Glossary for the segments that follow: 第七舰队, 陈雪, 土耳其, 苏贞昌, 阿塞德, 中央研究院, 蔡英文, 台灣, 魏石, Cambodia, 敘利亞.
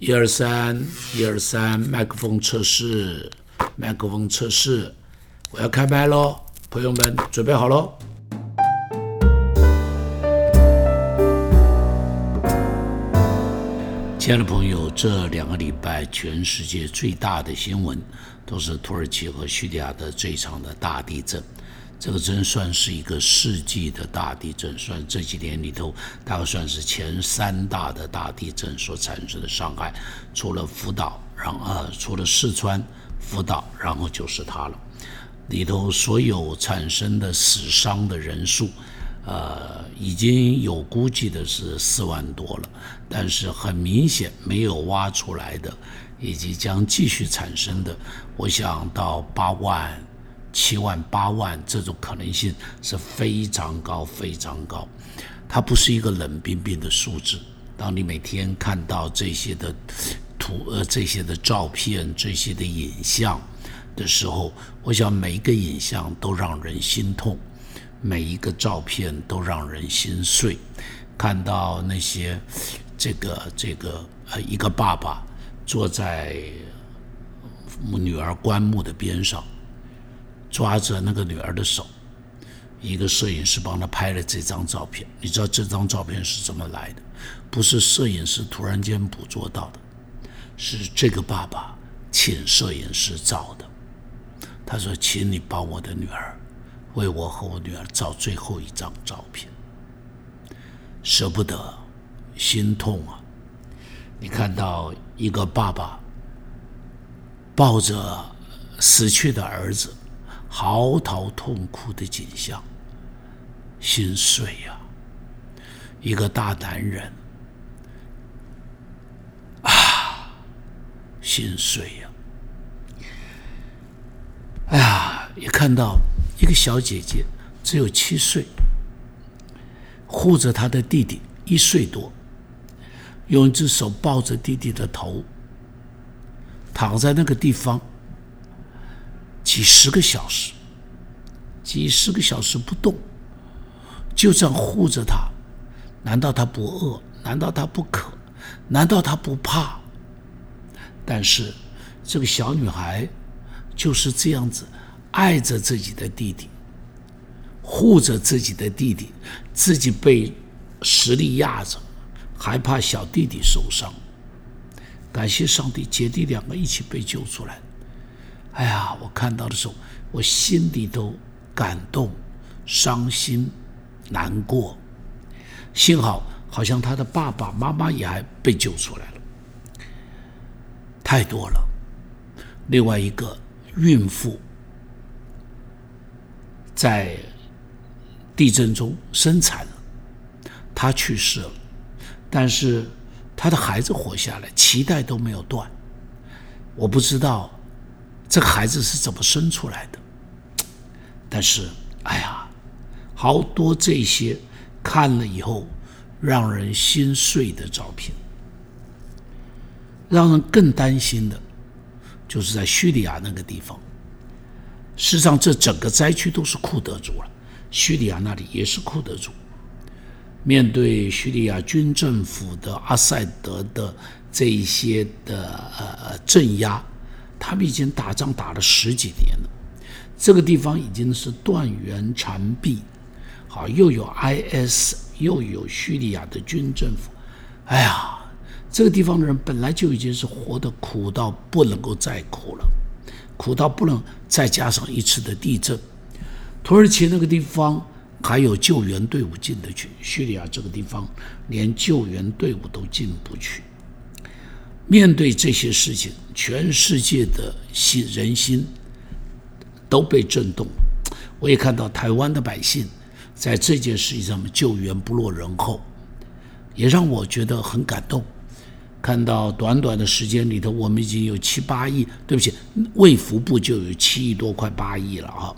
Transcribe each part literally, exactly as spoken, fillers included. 一二三，一二三，麦克风测试，麦克风测试，我要开麦咯，朋友们准备好咯。亲爱的朋友，这两个礼拜全世界最大的新闻都是土耳其和叙利亚的这一场的大地震。这个真算是一个世纪的大地震，算这几年里头大概算是前三大的大地震所产生的伤害，除了福岛，然后、呃、除了四川、福岛，然后就是它了。里头所有产生的死伤的人数，呃，已经有估计的是四万多了，但是很明显没有挖出来的，以及将继续产生的，我想到八万。七万八万这种可能性是非常高非常高，它不是一个冷冰冰的数字。当你每天看到这些的图、呃、这些的照片、这些的影像的时候，我想每一个影像都让人心痛，每一个照片都让人心碎。看到那些这个这个呃一个爸爸坐在女儿棺木的边上，抓着那个女儿的手，一个摄影师帮他拍了这张照片。你知道这张照片是怎么来的？不是摄影师突然间捕捉到的，是这个爸爸请摄影师照的。他说：“请你帮我的女儿，为我和我女儿照最后一张照片。”舍不得，心痛啊！你看到一个爸爸抱着死去的儿子，嚎啕痛哭的景象，心碎呀、啊！一个大男人啊，心碎呀、啊！哎呀，也看到一个小姐姐，只有七岁，护着她的弟弟一岁多，用一只手抱着弟弟的头，躺在那个地方。几十个小时，几十个小时不动，就这样护着他。难道他不饿？难道他不渴？难道他不怕？但是这个小女孩就是这样子爱着自己的弟弟，护着自己的弟弟，自己被实力压着，还怕小弟弟受伤。感谢上帝，姐弟两个一起被救出来。哎呀，我看到的时候，我心里都感动、伤心、难过。幸好，好像他的爸爸妈妈也还被救出来了。太多了。另外一个孕妇在地震中生产了，她去世了，但是她的孩子活下来，脐带都没有断。我不知道这个孩子是怎么生出来的？但是，哎呀，好多这些看了以后让人心碎的照片。让人更担心的，就是在叙利亚那个地方。事实上，这整个灾区都是库德族了，叙利亚那里也是库德族。面对叙利亚军政府的阿塞德的这一些的呃镇压。他们已经打仗打了十几年了，这个地方已经是断垣残壁，好，又有 I S， 又有叙利亚的军政府，哎呀，这个地方的人本来就已经是活得苦到不能够再苦了，苦到不能再加上一次的地震。土耳其那个地方还有救援队伍进得去，叙利亚这个地方连救援队伍都进不去。面对这些事情，全世界的心人心都被震动。我也看到台湾的百姓在这件事情上面救援不落人后，也让我觉得很感动。看到短短的时间里头，我们已经有七八亿，对不起，卫福部就有七亿多，快八亿了啊。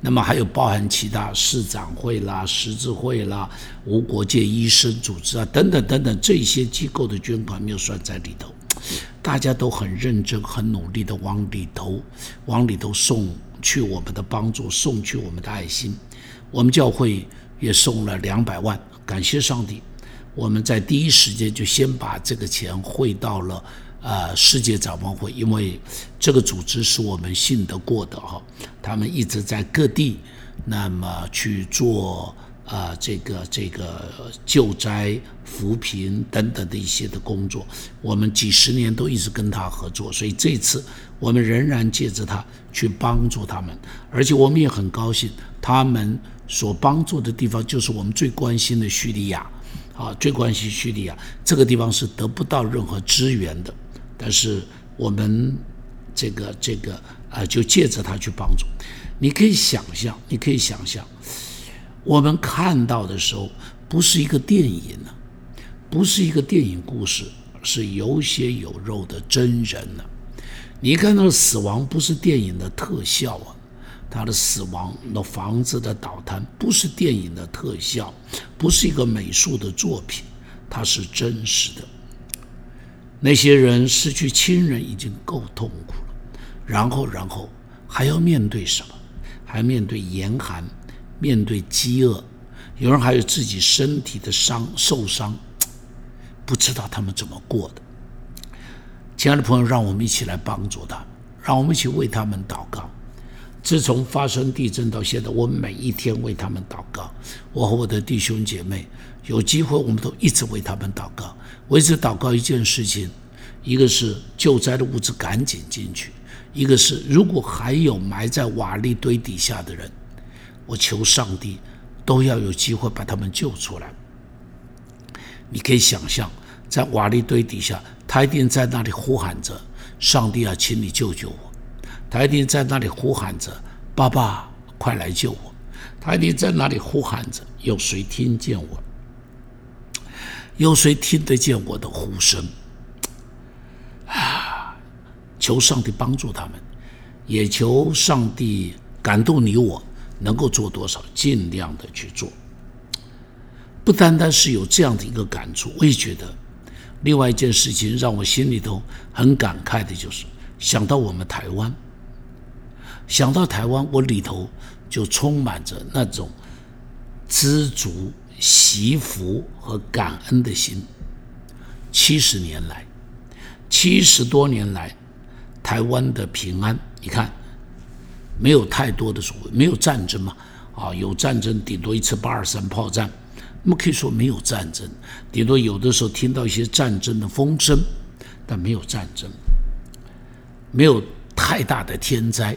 那么还有包含其他市长会啦、十字会啦、无国界医生组织啊等等等等，这些机构的捐款没有算在里头。大家都很认真很努力的往里头往里头送去我们的帮助，送去我们的爱心。我们教会也送了两百万，感谢上帝。我们在第一时间就先把这个钱汇到了呃世界展望会，因为这个组织是我们信得过的哈、哦，他们一直在各地那么去做呃这个这个救灾扶贫等等的一些的工作，我们几十年都一直跟他合作，所以这次我们仍然借着他去帮助他们，而且我们也很高兴他们所帮助的地方就是我们最关心的叙利亚啊，最关心叙利亚这个地方是得不到任何支援的，但是我们这个这个啊、呃，就借着它去帮助。你可以想象，你可以想象，我们看到的时候不是一个电影、啊、不是一个电影故事，是有血有肉的真人、啊、你看到死亡不是电影的特效啊。他的死亡，那房子的倒塌不是电影的特效，不是一个美术的作品，它是真实的。那些人失去亲人已经够痛苦了，然后然后还要面对什么？还面对严寒，面对饥饿，有人还有自己身体的伤受伤，不知道他们怎么过的。亲爱的朋友，让我们一起来帮助他们，让我们一起为他们祷告。自从发生地震到现在，我每一天为他们祷告，我和我的弟兄姐妹有机会我们都一直为他们祷告。我一直祷告一件事情，一个是救灾的物资赶紧进去，一个是如果还有埋在瓦砾堆底下的人，我求上帝都要有机会把他们救出来。你可以想象在瓦砾堆底下，他一定在那里呼喊着，上帝啊，请你救救我。他一定在那里呼喊着，爸爸快来救我。他一定在那里呼喊着，有谁听见我？有谁听得见我的呼声？啊！求上帝帮助他们，也求上帝感动你我，能够做多少，尽量的去做。不单单是有这样的一个感触，我也觉得另外一件事情让我心里头很感慨的就是，想到我们台湾。想到台湾，我里头就充满着那种知足、惜福和感恩的心。七十年来，七十多年来，台湾的平安，你看，没有太多的所谓，没有战争嘛，啊，有战争顶多一次八二三炮战，那么可以说没有战争，顶多有的时候听到一些战争的风声，但没有战争，没有太大的天灾。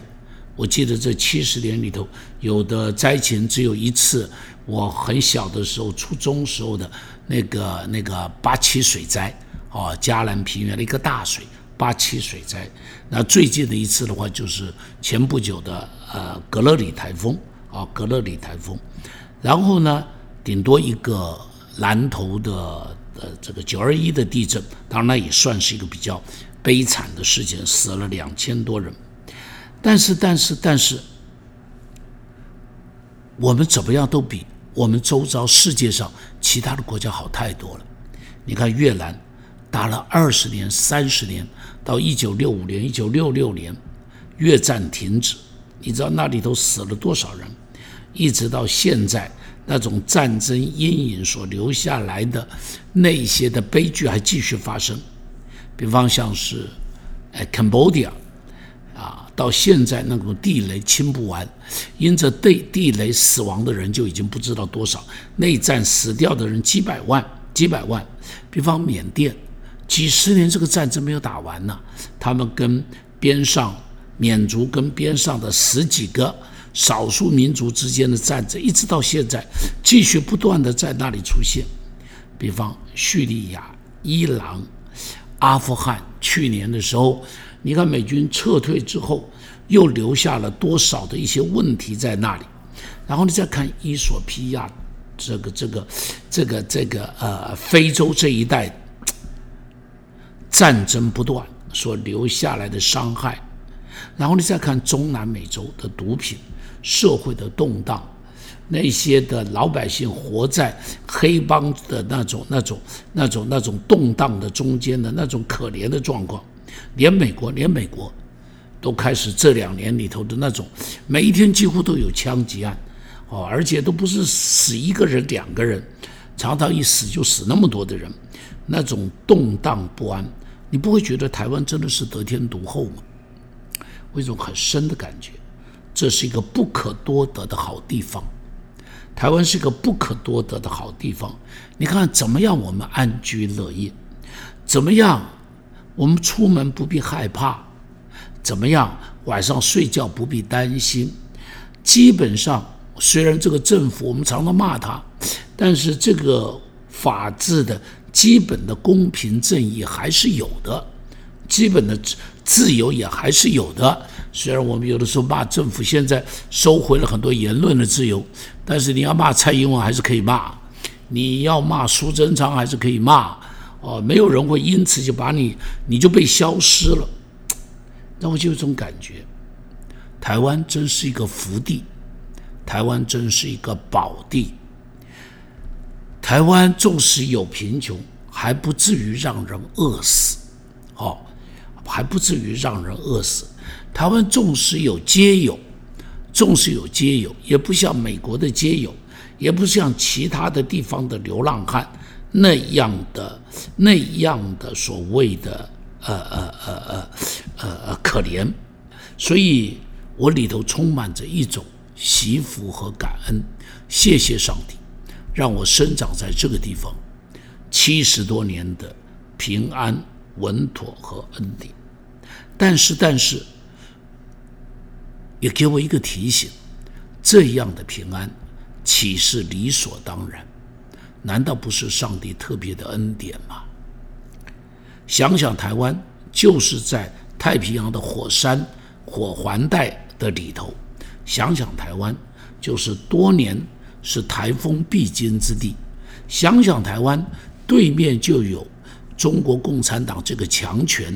我记得这七十年里头，有的灾情只有一次，我很小的时候，初中时候的那个那个八七水灾，啊，嘉南平原的一个大水，八七水灾。那最近的一次的话，就是前不久的呃格勒里台风，啊，格勒里台风。然后呢，顶多一个南投的呃这个九二一的地震，当然也算是一个比较悲惨的事情，死了两千多人。但是但是但是我们怎么样都比我们周遭世界上其他的国家好太多了。你看越南打了二十年三十年，到一九六五年一九六六年越战停止，你知道那里头死了多少人，一直到现在那种战争阴影所留下来的那些的悲剧还继续发生。比方像是哎 Cambodia啊，到现在那种地雷清不完，因着对地雷死亡的人就已经不知道多少，内战死掉的人几百万几百万。比方缅甸几十年这个战争没有打完呢，他们跟边上缅族跟边上的十几个少数民族之间的战争一直到现在继续不断的在那里出现。比方叙利亚、伊朗、阿富汗，去年的时候你看美军撤退之后又留下了多少的一些问题在那里。然后你再看伊索比亚这个这个这个这个呃非洲这一带战争不断所留下来的伤害。然后你再看中南美洲的毒品社会的动荡，那些的老百姓活在黑帮的那种那种那种那种动荡的中间的那种可怜的状况。连美国连美国都开始这两年里头的那种每一天几乎都有枪击案、哦、而且都不是死一个人两个人，常常一死就死那么多的人，那种动荡不安，你不会觉得台湾真的是得天独厚吗？我有一种很深的感觉，这是一个不可多得的好地方。台湾是一个不可多得的好地方。你看怎么样我们安居乐业，怎么样我们出门不必害怕，怎么样晚上睡觉不必担心。基本上虽然这个政府我们常常骂他，但是这个法治的基本的公平正义还是有的，基本的自由也还是有的。虽然我们有的时候骂政府现在收回了很多言论的自由，但是你要骂蔡英文还是可以骂，你要骂苏贞昌还是可以骂、呃、没有人会因此就把你你就被消失了。那我就有这种感觉，台湾真是一个福地，台湾真是一个宝地。台湾纵使有贫穷，还不至于让人饿死、哦、还不至于让人饿死。台湾纵使有街友，纵使有街友，也不像美国的街友，也不像其他的地方的流浪汉那样的那样的所谓的呃呃呃呃呃可怜。所以我里头充满着一种惜福和感恩，谢谢上帝让我生长在这个地方，七十多年的平安稳妥和恩典。但是但是也给我一个提醒，这样的平安岂是理所当然？难道不是上帝特别的恩典吗？想想台湾就是在太平洋的火山火环带的里头，想想台湾就是多年是台风必经之地，想想台湾对面就有中国共产党这个强权、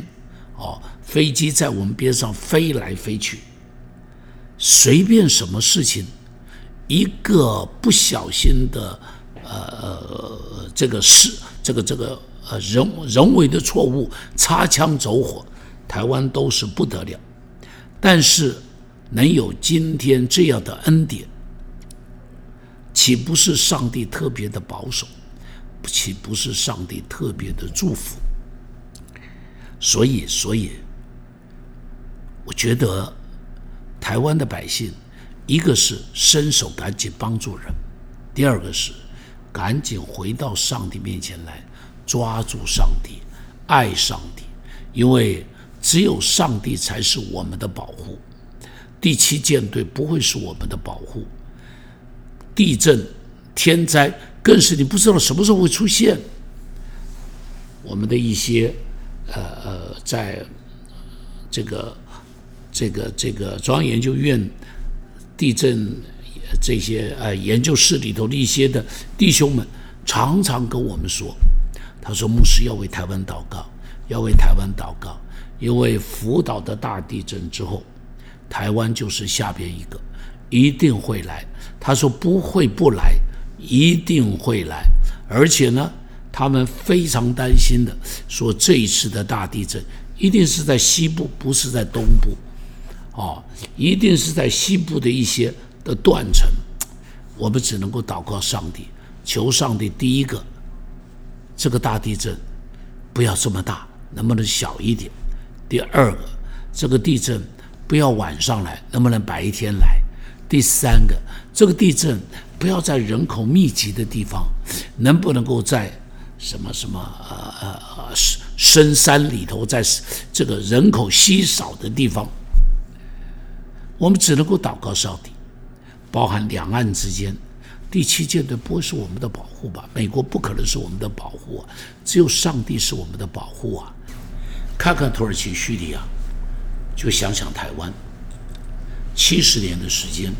哦、飞机在我们边上飞来飞去，随便什么事情一个不小心的呃这个事这个这个呃人人为的错误，擦枪走火，台湾都是不得了。但是能有今天这样的恩典，岂不是上帝特别的保守？岂不是上帝特别的祝福？所以，所以，我觉得台湾的百姓，一个是伸手赶紧帮助人，第二个是赶紧回到上帝面前来，抓住上帝，爱上帝，因为只有上帝才是我们的保护。第七舰队不会是我们的保护，地震、天灾更是你不知道什么时候会出现。我们的一些呃呃，在这个这个这个中央研究院地震这些呃研究室里头的一些的弟兄们，常常跟我们说，他说牧师要为台湾祷告，要为台湾祷告，因为福岛的大地震之后，台湾就是下边一个，一定会来。他说不会不来，一定会来。而且呢，他们非常担心的说，这一次的大地震一定是在西部，不是在东部，哦，一定是在西部的一些的断层。我们只能够祷告上帝，求上帝第一个，这个大地震不要这么大，能不能小一点？第二个，这个地震不要晚上来，能不能白天来？第三个，这个地震不要在人口密集的地方，能不能够在什么什么呃呃深山里头，在这个人口稀少的地方？我们只能够祷告上帝，包含两岸之间，第七舰队不会是我们的保护吧？美国不可能是我们的保护啊，只有上帝是我们的保护啊！看看土耳其、叙利亚。就想想台湾，七十年的时间，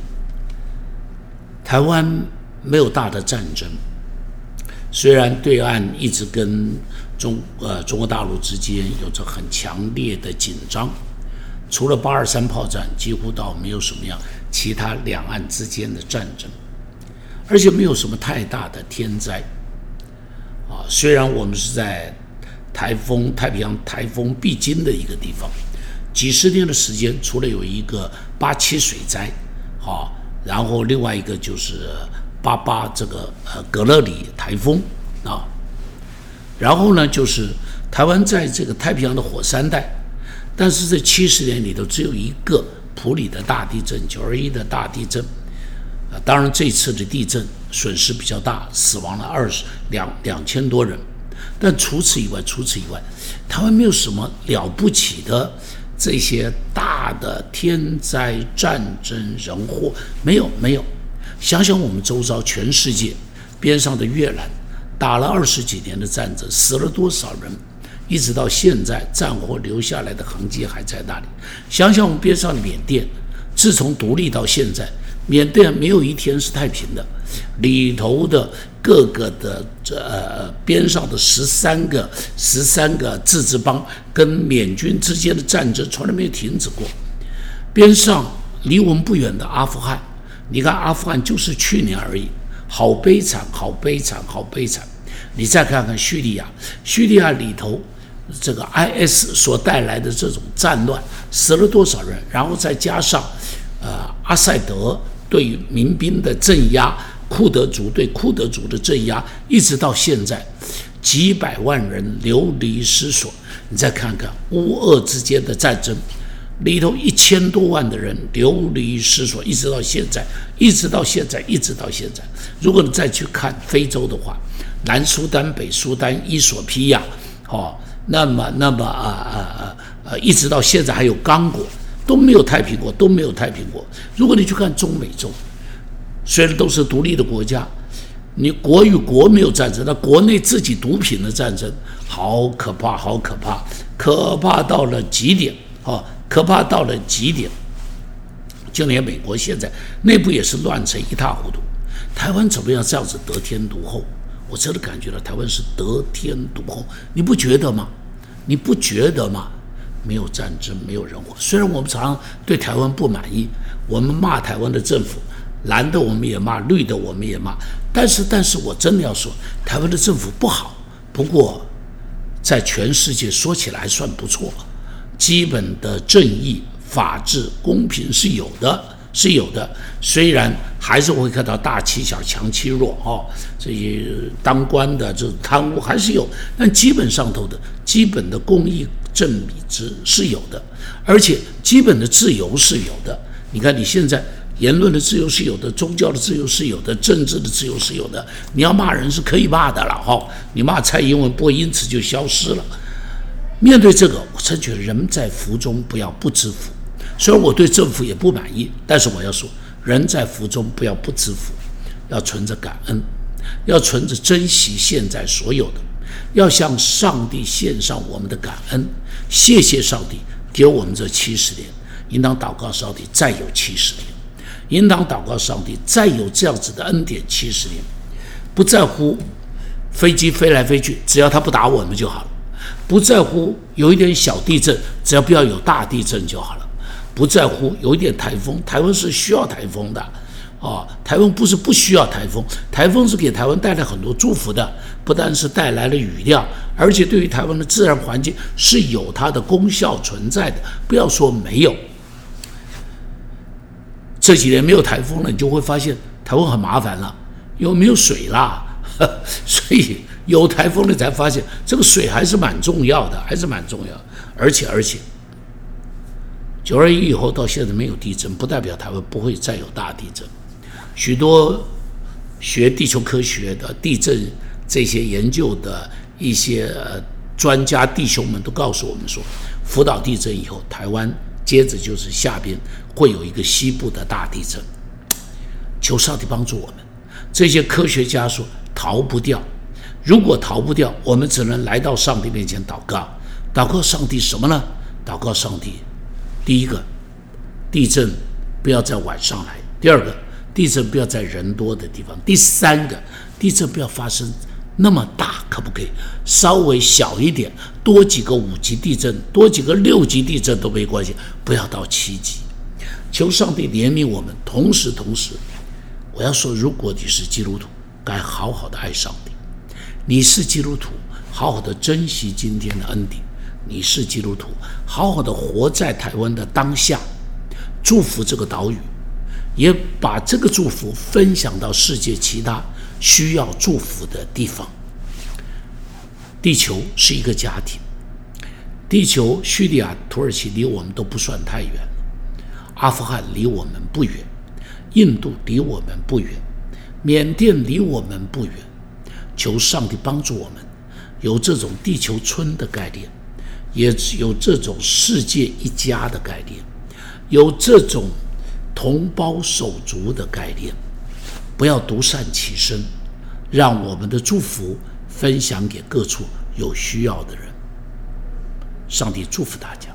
台湾没有大的战争。虽然对岸一直跟中呃中国大陆之间有着很强烈的紧张，除了八二三炮战，几乎倒没有什么样其他两岸之间的战争，而且没有什么太大的天灾。啊，虽然我们是在台风太平洋台风必经的一个地方。几十年的时间，除了有一个八七水灾，啊，然后另外一个就是八八这个呃格勒里台风啊，然后呢就是台湾在这个太平洋的火山带，但是这七十年里头只有一个普里的大地震，九二一的大地震，啊，当然这次的地震损失比较大，死亡了二十两两千多人，但除此以外，除此以外，台湾没有什么了不起的这些大的天灾、战争、人祸，没有没有。想想我们周遭全世界边上的越南，打了二十几年的战争，死了多少人？一直到现在，战火留下来的痕迹还在那里。想想我们边上的缅甸，自从独立到现在，缅甸没有一天是太平的，里头的各个的呃边上的十三个十三个自治邦跟缅军之间的战争从来没有停止过。边上离我们不远的阿富汗。你看阿富汗就是去年而已，好悲惨，好悲惨，好悲惨。你再看看叙利亚，叙利亚里头这个 I S 所带来的这种战乱，死了多少人？然后再加上，呃，阿塞德对于民兵的镇压，库德族对库德族的镇压，一直到现在，几百万人流离失所。你再看看乌俄之间的战争。里头一千多万的人流离失所，一直到现在，一直到现在，一直到现在。如果你再去看非洲的话，南苏丹、北苏丹、伊索比亚，哦，那么那么啊啊啊，一直到现在还有刚果都没有太平过，都没有太平过。如果你去看中美洲，虽然都是独立的国家，你国与国没有战争，那国内自己毒品的战争，好可怕，好可怕，可怕到了极点，哦。可怕到了极点，就连美国现在内部也是乱成一塌糊涂。台湾怎么样这样子得天独厚？我真的感觉到台湾是得天独厚，你不觉得吗？你不觉得吗？没有战争，没有人祸。虽然我们常常对台湾不满意，我们骂台湾的政府，蓝的我们也骂，绿的我们也骂，但是但是我真的要说，台湾的政府不好，不过在全世界说起来还算不错。基本的正义、法治、公平是有的，是有的。虽然还是会看到大欺小、强欺弱啊、哦，这些当官的这贪污还是有，但基本上头的基本的公益、正义是有的，而且基本的自由是有的。你看，你现在言论的自由是有的，宗教的自由是有的，政治的自由是有的。你要骂人是可以骂的了哈、哦，你骂蔡英文不会因此就消失了。面对这个，我真觉得人在福中不要不知福。虽然我对政府也不满意，但是我要说，人在福中不要不知福，要存着感恩，要存着珍惜现在所有的，要向上帝献上我们的感恩，谢谢上帝给我们这七十年，应当祷告上帝再有七十年，应当祷告上帝再有这样子的恩典七十年，不在乎飞机飞来飞去，只要他不打我们就好了。不在乎有一点小地震，只要不要有大地震就好了。不在乎有一点台风，台湾是需要台风的，啊，台湾不是不需要台风，台风是给台湾带来很多祝福的，不但是带来了雨量，而且对于台湾的自然环境是有它的功效存在的。不要说没有，这几年没有台风了，你就会发现台湾很麻烦了，因为没有水啦，呵，所以。有台风了才发现这个水还是蛮重要的，还是蛮重要的。而且而且，九二一以后到现在没有地震，不代表台湾不会再有大地震。许多学地球科学的地震这些研究的一些专家弟兄们都告诉我们说，福岛地震以后，台湾接着就是下边会有一个西部的大地震。求上帝帮助我们，这些科学家说逃不掉。如果逃不掉，我们只能来到上帝面前祷告。祷告上帝什么呢？祷告上帝，第一个，地震不要在晚上来；第二个，地震不要在人多的地方；第三个，地震不要发生那么大，可不可以？稍微小一点，多几个五级地震，多几个六级地震都没关系，不要到七级。求上帝怜悯我们。同时，同时，我要说，如果你是基督徒，该好好的爱上帝。你是基督徒，好好的珍惜今天的恩典。你是基督徒，好好的活在台湾的当下，祝福这个岛屿，也把这个祝福分享到世界其他需要祝福的地方。地球是一个家庭，地球叙利亚、土耳其离我们都不算太远，阿富汗离我们不远，印度离我们不远，缅甸离我们不远。求上帝帮助我们有这种地球村的概念，也有这种世界一家的概念，有这种同胞手足的概念。不要独善其身，让我们的祝福分享给各处有需要的人。上帝祝福大家。